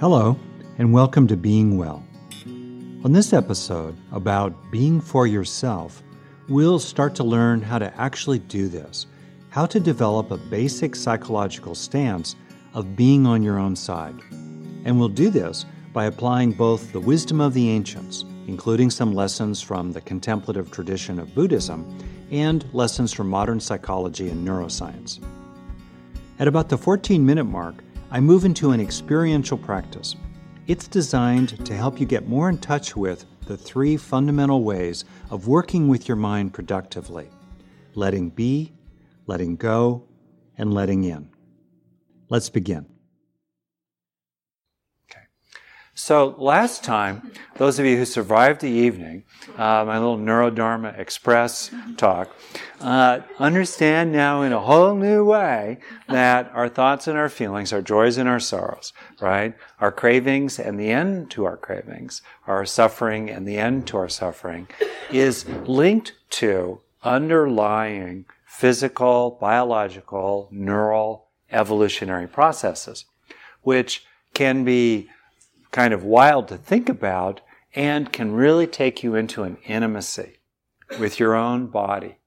Hello, and welcome to Being Well. On this episode about being for yourself, we'll start to learn how to actually do this, how to develop a basic psychological stance of being on your own side. And we'll do this by applying both the wisdom of the ancients, including some lessons from the contemplative tradition of Buddhism and lessons from modern psychology and neuroscience. At about the 14-minute mark, I move into an experiential practice. It's designed to help you get more in touch with the three fundamental ways of working with your mind productively: letting be, letting go, and letting in. Let's begin. So last time, those of you who survived the evening, my little NeuroDharma Express talk, understand now in a whole new way that our thoughts and our feelings, our joys and our sorrows, right? Our cravings and the end to our cravings, our suffering and the end to our suffering, is linked to underlying physical, biological, neural, evolutionary processes, which can be kind of wild to think about and can really take you into an intimacy with your own body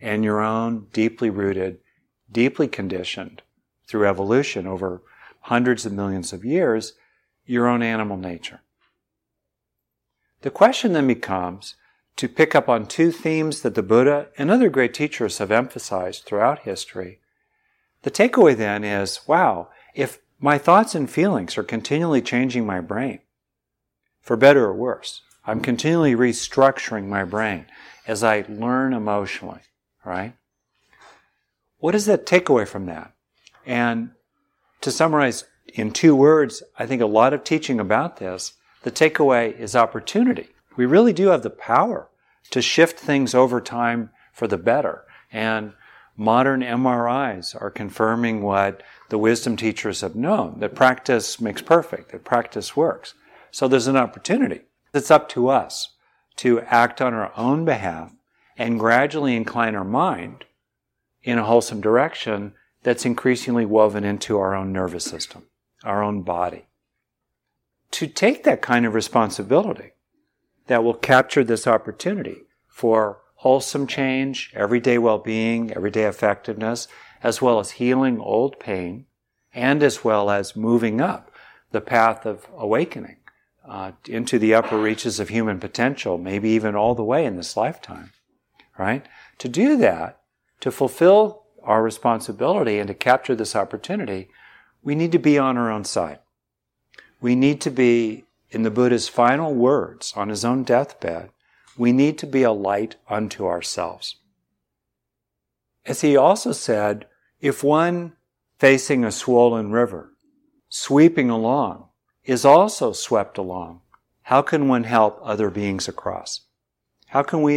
and your own deeply rooted, deeply conditioned through evolution over hundreds of millions of years, your own animal nature. The question then becomes to pick up on two themes that the Buddha and other great teachers have emphasized throughout history. The takeaway then is, wow, if my thoughts and feelings are continually changing my brain, for better or worse. I'm continually restructuring my brain as I learn emotionally, right? What does that take away from that? And to summarize in two words, I think a lot of teaching about this, the takeaway is opportunity. We really do have the power to shift things over time for the better. And modern MRIs are confirming what the wisdom teachers have known, that practice makes perfect, that practice works. So there's an opportunity. It's up to us to act on our own behalf and gradually incline our mind in a wholesome direction that's increasingly woven into our own nervous system, our own body. To take that kind of responsibility that will capture this opportunity for wholesome change, everyday well-being, everyday effectiveness, as well as healing old pain, and as well as moving up the path of awakening into the upper reaches of human potential, maybe even all the way in this lifetime, right? To do that, to fulfill our responsibility and to capture this opportunity, we need to be on our own side. We need to be, in the Buddha's final words on his own deathbed, we need to be a light unto ourselves. As he also said, if one facing a swollen river, sweeping along, is also swept along, how can one help other beings across? How can we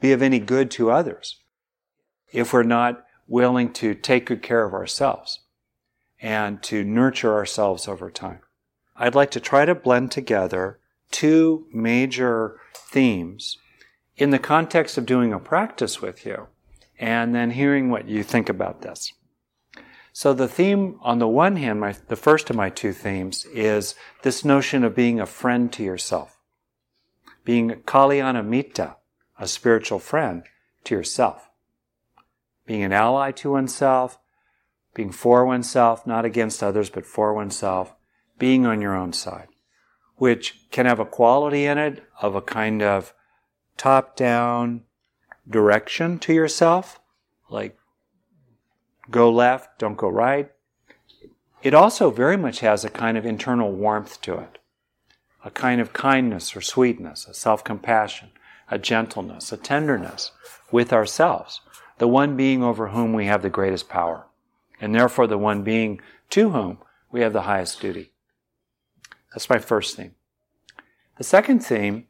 be of any good to others if we're not willing to take good care of ourselves and to nurture ourselves over time? I'd like to try to blend together two major themes in the context of doing a practice with you and then hearing what you think about this. So the theme, on the one hand, the first of my two themes is this notion of being a friend to yourself, being a kalyana mitta, a spiritual friend to yourself, being an ally to oneself, being for oneself, not against others, but for oneself, being on your own side, which can have a quality in it of a kind of top-down direction to yourself, like go left, don't go right. It also very much has a kind of internal warmth to it, a kind of kindness or sweetness, a self-compassion, a gentleness, a tenderness with ourselves, the one being over whom we have the greatest power, and therefore the one being to whom we have the highest duty. That's my first theme. The second theme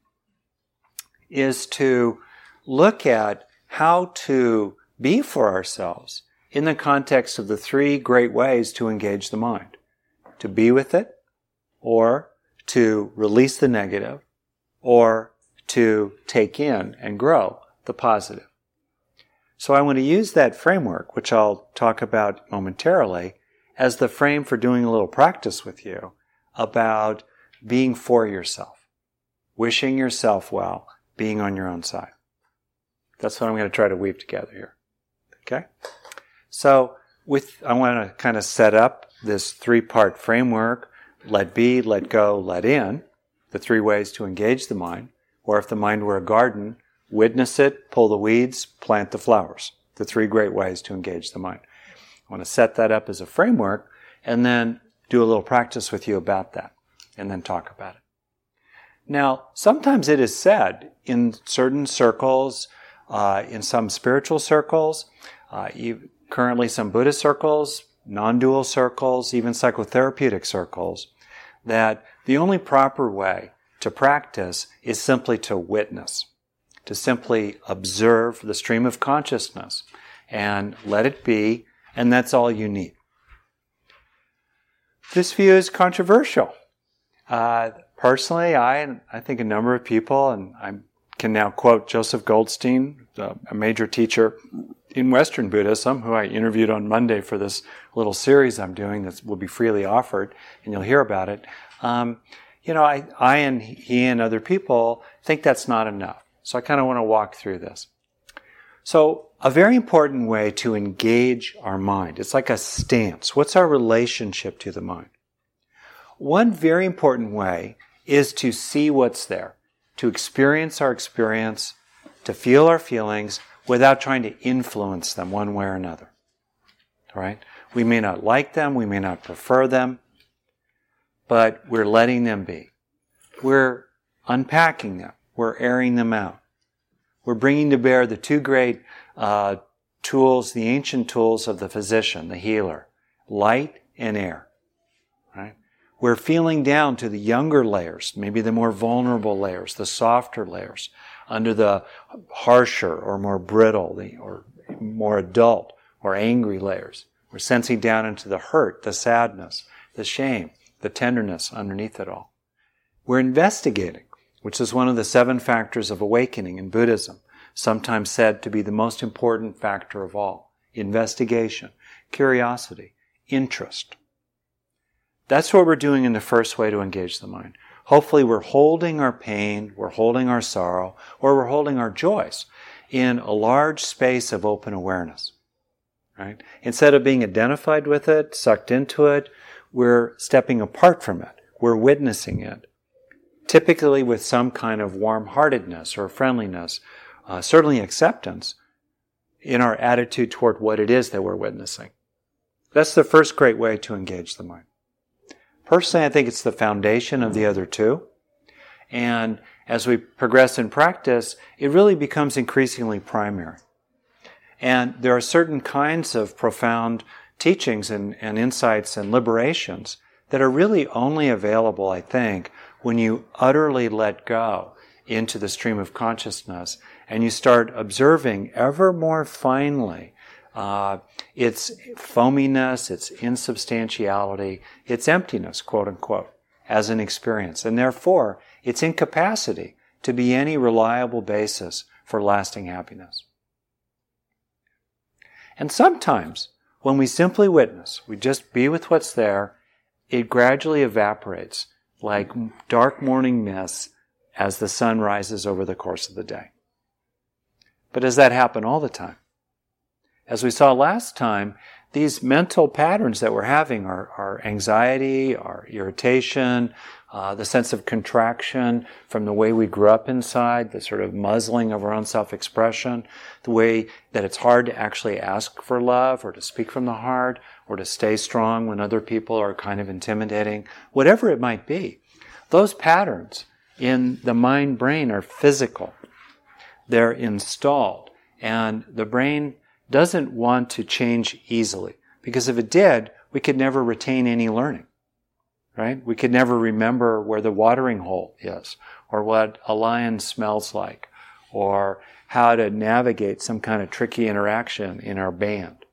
is to look at how to be for ourselves in the context of the three great ways to engage the mind: to be with it, or to release the negative, or to take in and grow the positive. So I want to use that framework, which I'll talk about momentarily, as the frame for doing a little practice with you about being for yourself, wishing yourself well, being on your own side. That's what I'm going to try to weave together here. Okay? So I want to kind of set up this three-part framework, let be, let go, let in, the three ways to engage the mind, or if the mind were a garden, witness it, pull the weeds, plant the flowers. The three great ways to engage the mind. I want to set that up as a framework and then do a little practice with you about that and then talk about it. Now, sometimes it is said in certain circles, in some spiritual circles, currently some Buddhist circles, non-dual circles, even psychotherapeutic circles, that the only proper way to practice is simply to witness. To simply observe the stream of consciousness and let it be, and that's all you need. This view is controversial. Personally, I think a number of people, and I can now quote Joseph Goldstein, a major teacher in Western Buddhism, who I interviewed on Monday for this little series I'm doing that will be freely offered, and you'll hear about it. I and he and other people think that's not enough. So I kind of want to walk through this. So a very important way to engage our mind, it's like a stance. What's our relationship to the mind? One very important way is to see what's there, to experience our experience, to feel our feelings without trying to influence them one way or another. All right? We may not like them, we may not prefer them, but we're letting them be. We're unpacking them. We're airing them out. We're bringing to bear the two great tools, the ancient tools of the physician, the healer, light and air. Right? We're feeling down to the younger layers, maybe the more vulnerable layers, the softer layers, under the harsher or more brittle or more adult or angry layers. We're sensing down into the hurt, the sadness, the shame, the tenderness underneath it all. We're investigating, which is one of the 7 factors of awakening in Buddhism, sometimes said to be the most important factor of all. Investigation, curiosity, interest. That's what we're doing in the first way to engage the mind. Hopefully we're holding our pain, we're holding our sorrow, or we're holding our joys in a large space of open awareness. Right? Instead of being identified with it, sucked into it, we're stepping apart from it. We're witnessing it. Typically with some kind of warm-heartedness or friendliness, certainly acceptance, in our attitude toward what it is that we're witnessing. That's the first great way to engage the mind. Personally, I think it's the foundation of the other two. And as we progress in practice, it really becomes increasingly primary. And there are certain kinds of profound teachings and insights and liberations that are really only available, I think, when you utterly let go into the stream of consciousness and you start observing ever more finely its foaminess, its insubstantiality, its emptiness, quote unquote, as an experience, and therefore its incapacity to be any reliable basis for lasting happiness. And sometimes when we simply witness, we just be with what's there, it gradually evaporates like dark morning mists as the sun rises over the course of the day. But does that happen all the time? As we saw last time, these mental patterns that we're having, our anxiety, our irritation, the sense of contraction from the way we grew up inside, the sort of muzzling of our own self-expression, the way that it's hard to actually ask for love or to speak from the heart or to stay strong when other people are kind of intimidating, whatever it might be. Those patterns in the mind-brain are physical. They're installed. And the brain doesn't want to change easily, because if it did, we could never retain any learning. Right? We could never remember where the watering hole is, or what a lion smells like, or how to navigate some kind of tricky interaction in our band.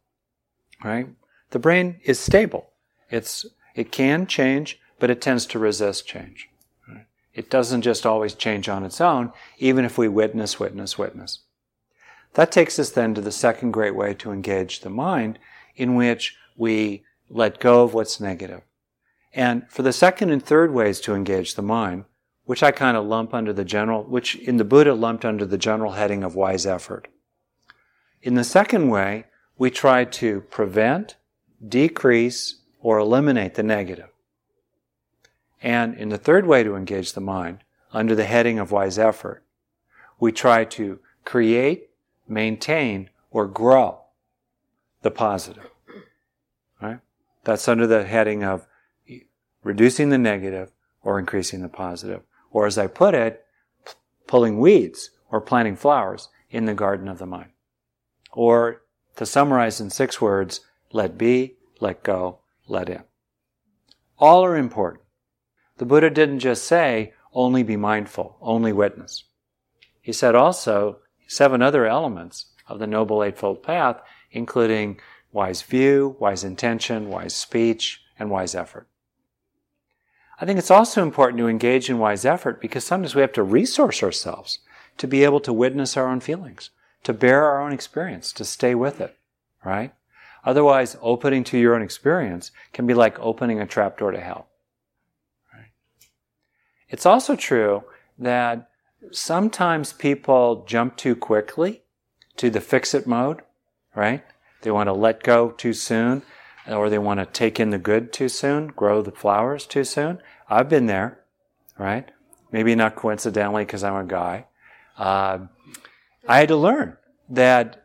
Right? The brain is stable. It can change, but it tends to resist change. Right? It doesn't just always change on its own, even if we witness. That takes us then to the second great way to engage the mind, in which we let go of what's negative. And for the second and third ways to engage the mind, which I kind of lump under the general, which in the Buddha lumped under the general heading of wise effort. In the second way, we try to prevent, decrease, or eliminate the negative. And in the third way to engage the mind, under the heading of wise effort, we try to create, maintain, or grow the positive. Right? That's under the heading of reducing the negative or increasing the positive. Or as I put it, pulling weeds or planting flowers in the garden of the mind. Or to summarize in 6 words, let be, let go, let in. All are important. The Buddha didn't just say, only be mindful, only witness. He said also 7 other elements of the Noble Eightfold Path, including wise view, wise intention, wise speech, and wise effort. I think it's also important to engage in wise effort because sometimes we have to resource ourselves to be able to witness our own feelings, to bear our own experience, to stay with it, right? Otherwise, opening to your own experience can be like opening a trapdoor to hell. Right? It's also true that sometimes people jump too quickly to the fix-it mode, right? They want to let go too soon, or they want to take in the good too soon, grow the flowers too soon. I've been there, right? Maybe not coincidentally because I'm a guy. I had to learn that,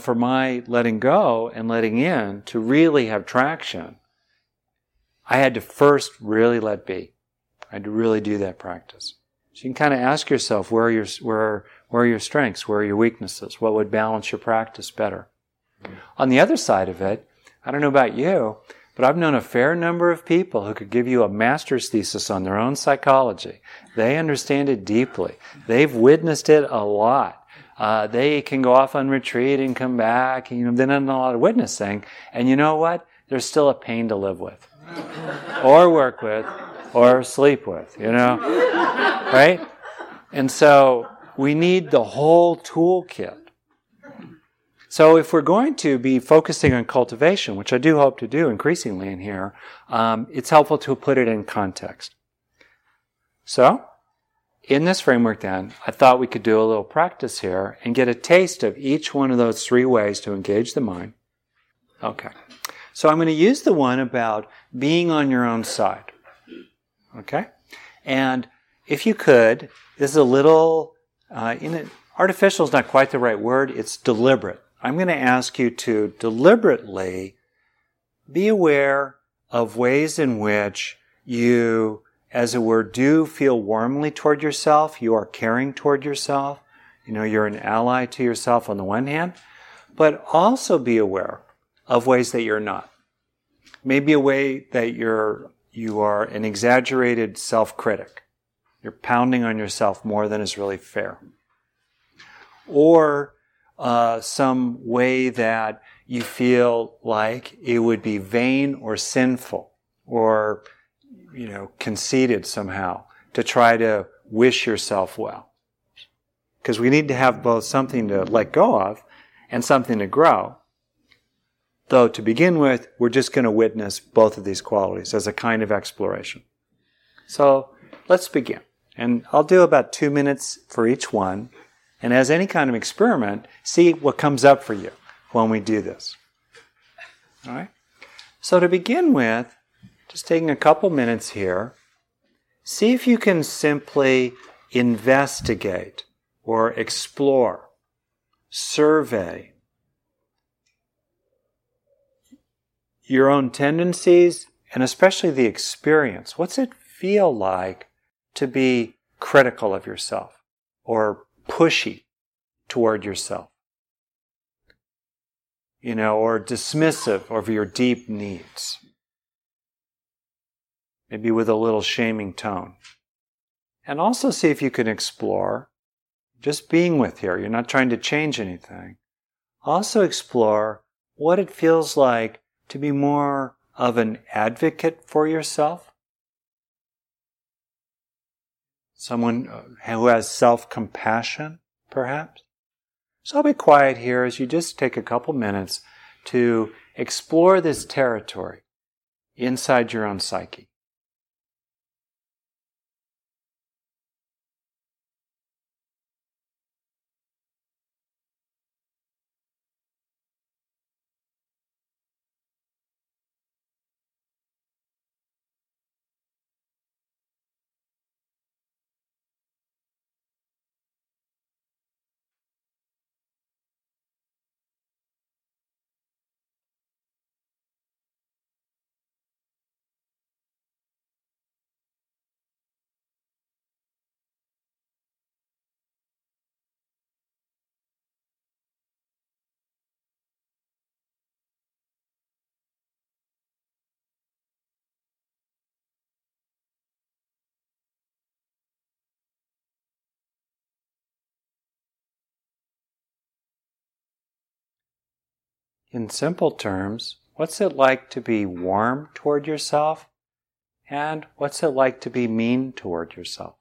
for my letting go and letting in to really have traction, I had to first really let be. I had to really do that practice. So you can kind of ask yourself, where are your strengths? Where are your weaknesses? What would balance your practice better? On the other side of it, I don't know about you, but I've known a fair number of people who could give you a master's thesis on their own psychology. They understand it deeply. They've witnessed it a lot. They can go off on retreat and come back. They've done a lot of witnessing. And you know what? They're still a pain to live with or work with or sleep with, right? And so we need the whole toolkit. So if we're going to be focusing on cultivation, which I do hope to do increasingly in here, it's helpful to put it in context. So, in this framework then, I thought we could do a little practice here and get a taste of each one of those 3 ways to engage the mind. Okay. So I'm going to use the one about being on your own side. Okay? And if you could, this is a little, artificial is not quite the right word, it's deliberate. I'm going to ask you to deliberately be aware of ways in which you, as it were, do feel warmly toward yourself. You are caring toward yourself. You're an ally to yourself on the one hand, but also be aware of ways that you're not. Maybe a way that you are an exaggerated self-critic. You're pounding on yourself more than is really fair. Or some way that you feel like it would be vain or sinful or, conceited somehow to try to wish yourself well. Because we need to have both something to let go of and something to grow. Though to begin with, we're just going to witness both of these qualities as a kind of exploration. So let's begin. And I'll do about 2 minutes for each one. And as any kind of experiment, see what comes up for you when we do this. All right? So to begin with, just taking a couple minutes here, see if you can simply investigate or explore, survey your own tendencies and especially the experience. What's it feel like to be critical of yourself or pushy toward yourself, or dismissive of your deep needs, maybe with a little shaming tone. And also see if you can explore, just being with here, you're not trying to change anything, also explore what it feels like to be more of an advocate for yourself, someone who has self-compassion, perhaps. So I'll be quiet here as you just take a couple minutes to explore this territory inside your own psyche. In simple terms, what's it like to be warm toward yourself, and what's it like to be mean toward yourself?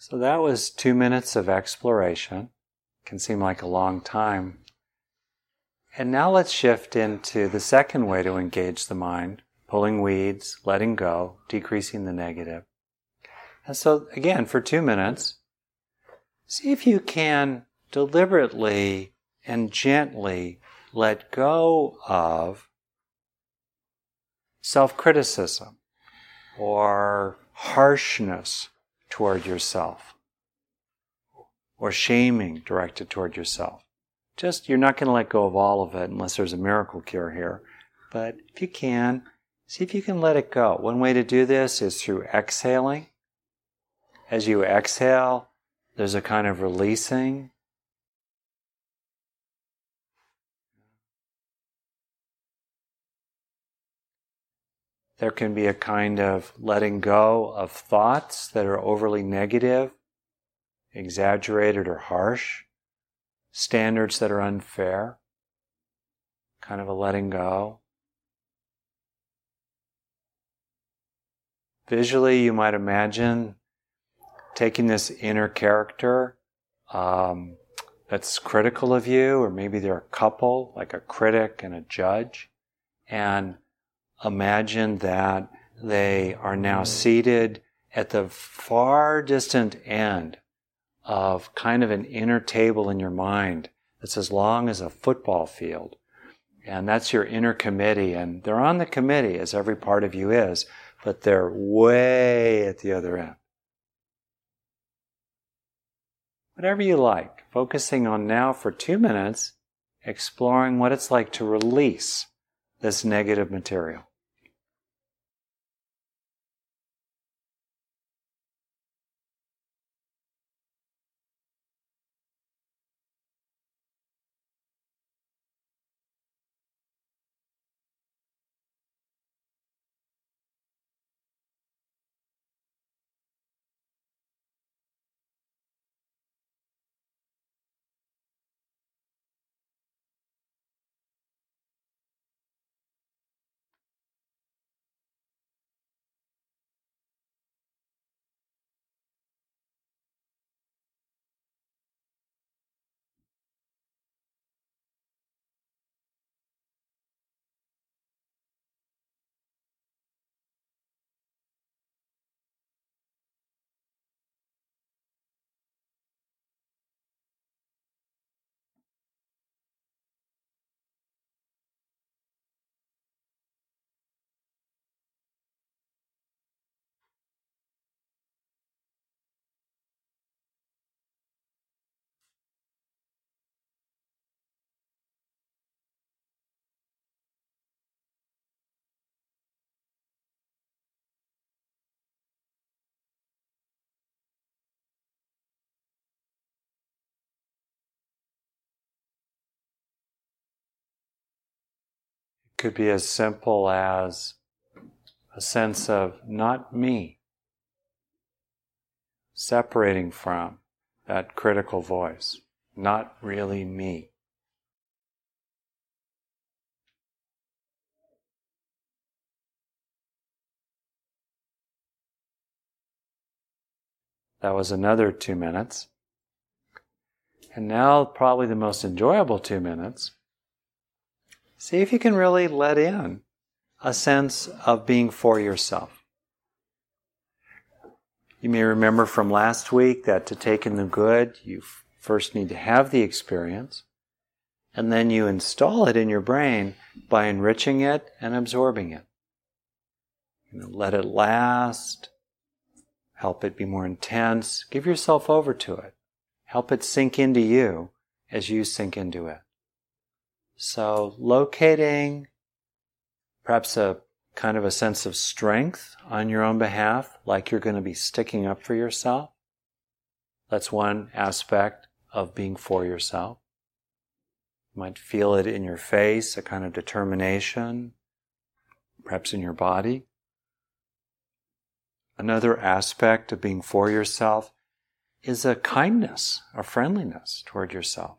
So that was 2 minutes of exploration. Can seem like a long time. And now let's shift into the second way to engage the mind, pulling weeds, letting go, decreasing the negative. And so again, for 2 minutes, see if you can deliberately and gently let go of self-criticism or harshness toward yourself, or shaming directed toward yourself. Just, you're not going to let go of all of it unless there's a miracle cure here. But if you can, see if you can let it go. One way to do this is through exhaling. As you exhale, there's a kind of releasing. There can be a kind of letting go of thoughts that are overly negative, exaggerated or harsh, standards that are unfair, kind of a letting go. Visually, you might imagine taking this inner character that's critical of you, or maybe they're a couple, like a critic and a judge, and imagine that they are now seated at the far distant end of kind of an inner table in your mind that's as long as a football field. And that's your inner committee. And they're on the committee, as every part of you is, but they're way at the other end. Whatever you like, focusing on now for 2 minutes, exploring what it's like to release this negative material. could be as simple as a sense of not me, separating from that critical voice, not really me. That was another 2 minutes. And now probably the most enjoyable 2 minutes. See if you can really let in a sense of being for yourself. You may remember from last week that to take in the good, you first need to have the experience, and then you install it in your brain by enriching it and absorbing it. You know, let it last. Help it be more intense. Give yourself over to it. Help it sink into you as you sink into it. So locating perhaps a kind of a sense of strength on your own behalf, like you're going to be sticking up for yourself. That's one aspect of being for yourself. You might feel it in your face, a kind of determination, perhaps in your body. Another aspect of being for yourself is a kindness, a friendliness toward yourself.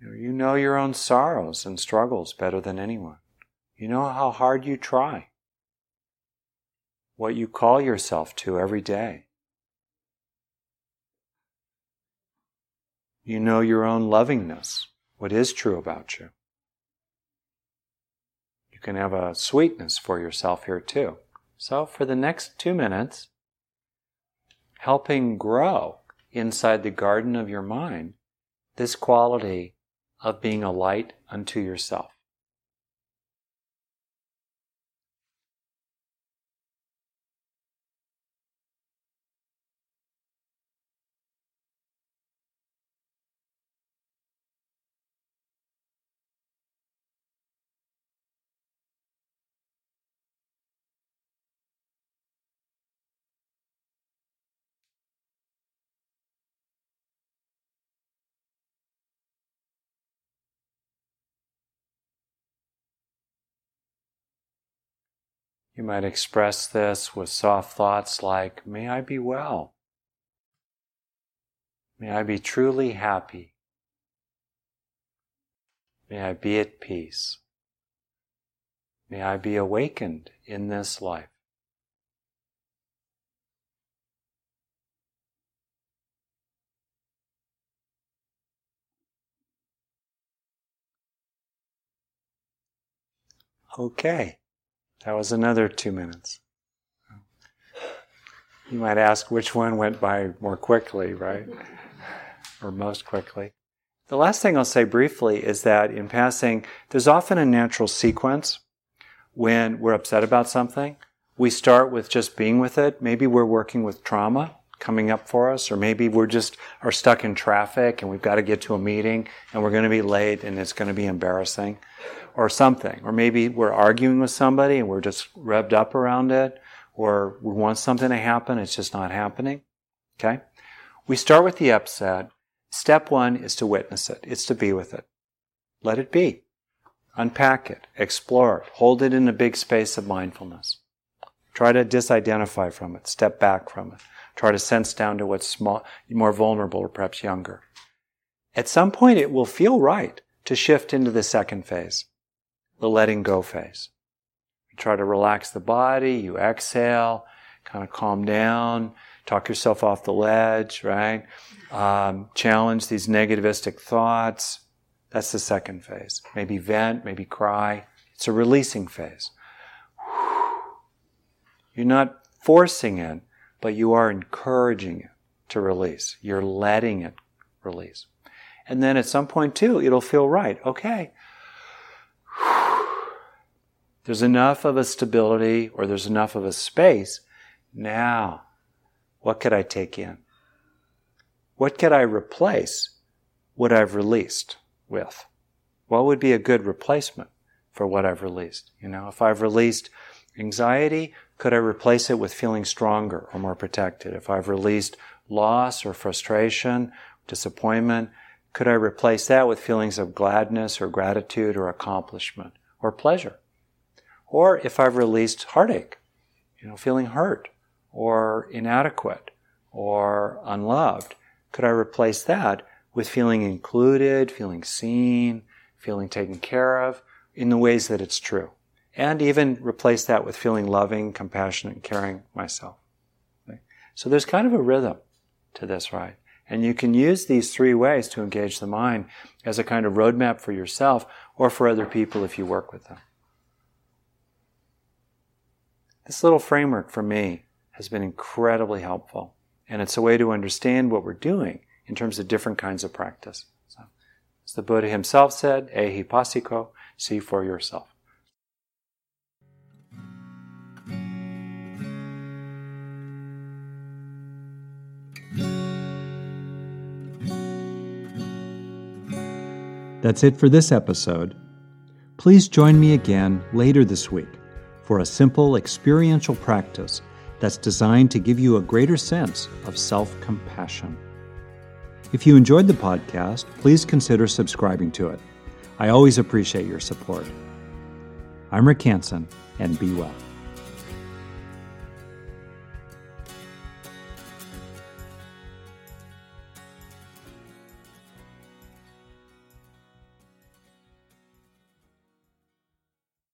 You know your own sorrows and struggles better than anyone. You know how hard you try, what you call yourself to every day. You know your own lovingness, what is true about you. You can have a sweetness for yourself here too. So for the next 2 minutes, helping grow inside the garden of your mind, this quality of being a light unto yourself. You might express this with soft thoughts like, may I be well. May I be truly happy. May I be at peace. May I be awakened in this life. Okay. That was another 2 minutes. You might ask which one went by more quickly, right? Or most quickly. The last thing I'll say briefly is that in passing, there's often a natural sequence when we're upset about something. We start with just being with it. Maybe we're working with trauma coming up for us, or maybe we're just are stuck in traffic and we've got to get to a meeting and we're going to be late and it's going to be embarrassing or something. Or maybe we're arguing with somebody and we're just revved up around it, or we want something to happen, it's just not happening. Okay? We start with the upset. Step one is to witness it. It's to be with it. Let it be. Unpack it. Explore it. Hold it in a big space of mindfulness. Try to disidentify from it. Step back from it. Try to sense down to what's small, more vulnerable, or perhaps younger. At some point, it will feel right to shift into the second phase, the letting go phase. You try to relax the body, you exhale, kind of calm down, talk yourself off the ledge, right? Challenge these negativistic thoughts. That's the second phase. Maybe vent, maybe cry. It's a releasing phase. You're not forcing it, but you are encouraging it to release. You're letting it release. And then at some point, too, it'll feel right. Okay. There's enough of a stability, or there's enough of a space. Now, what could I take in? What could I replace what I've released with? What would be a good replacement for what I've released? You know, if I've released anxiety, could I replace it with feeling stronger or more protected? If I've released loss or frustration, disappointment, Could I replace that with feelings of gladness or gratitude or accomplishment or pleasure? Or if I've released heartache, feeling hurt or inadequate or unloved, could I replace that with feeling included, feeling seen, feeling taken care of in the ways that it's true? And even replace that with feeling loving, compassionate, and caring myself. Okay? So there's kind of a rhythm to this, right? And you can use these three ways to engage the mind as a kind of roadmap for yourself or for other people if you work with them. This little framework for me has been incredibly helpful. And it's a way to understand what we're doing in terms of different kinds of practice. So, as the Buddha himself said, ehi pasiko, see for yourself. That's it for this episode. Please join me again later this week for a simple experiential practice that's designed to give you a greater sense of self-compassion. If you enjoyed the podcast, please consider subscribing to it. I always appreciate your support. I'm Rick Hanson, and be well.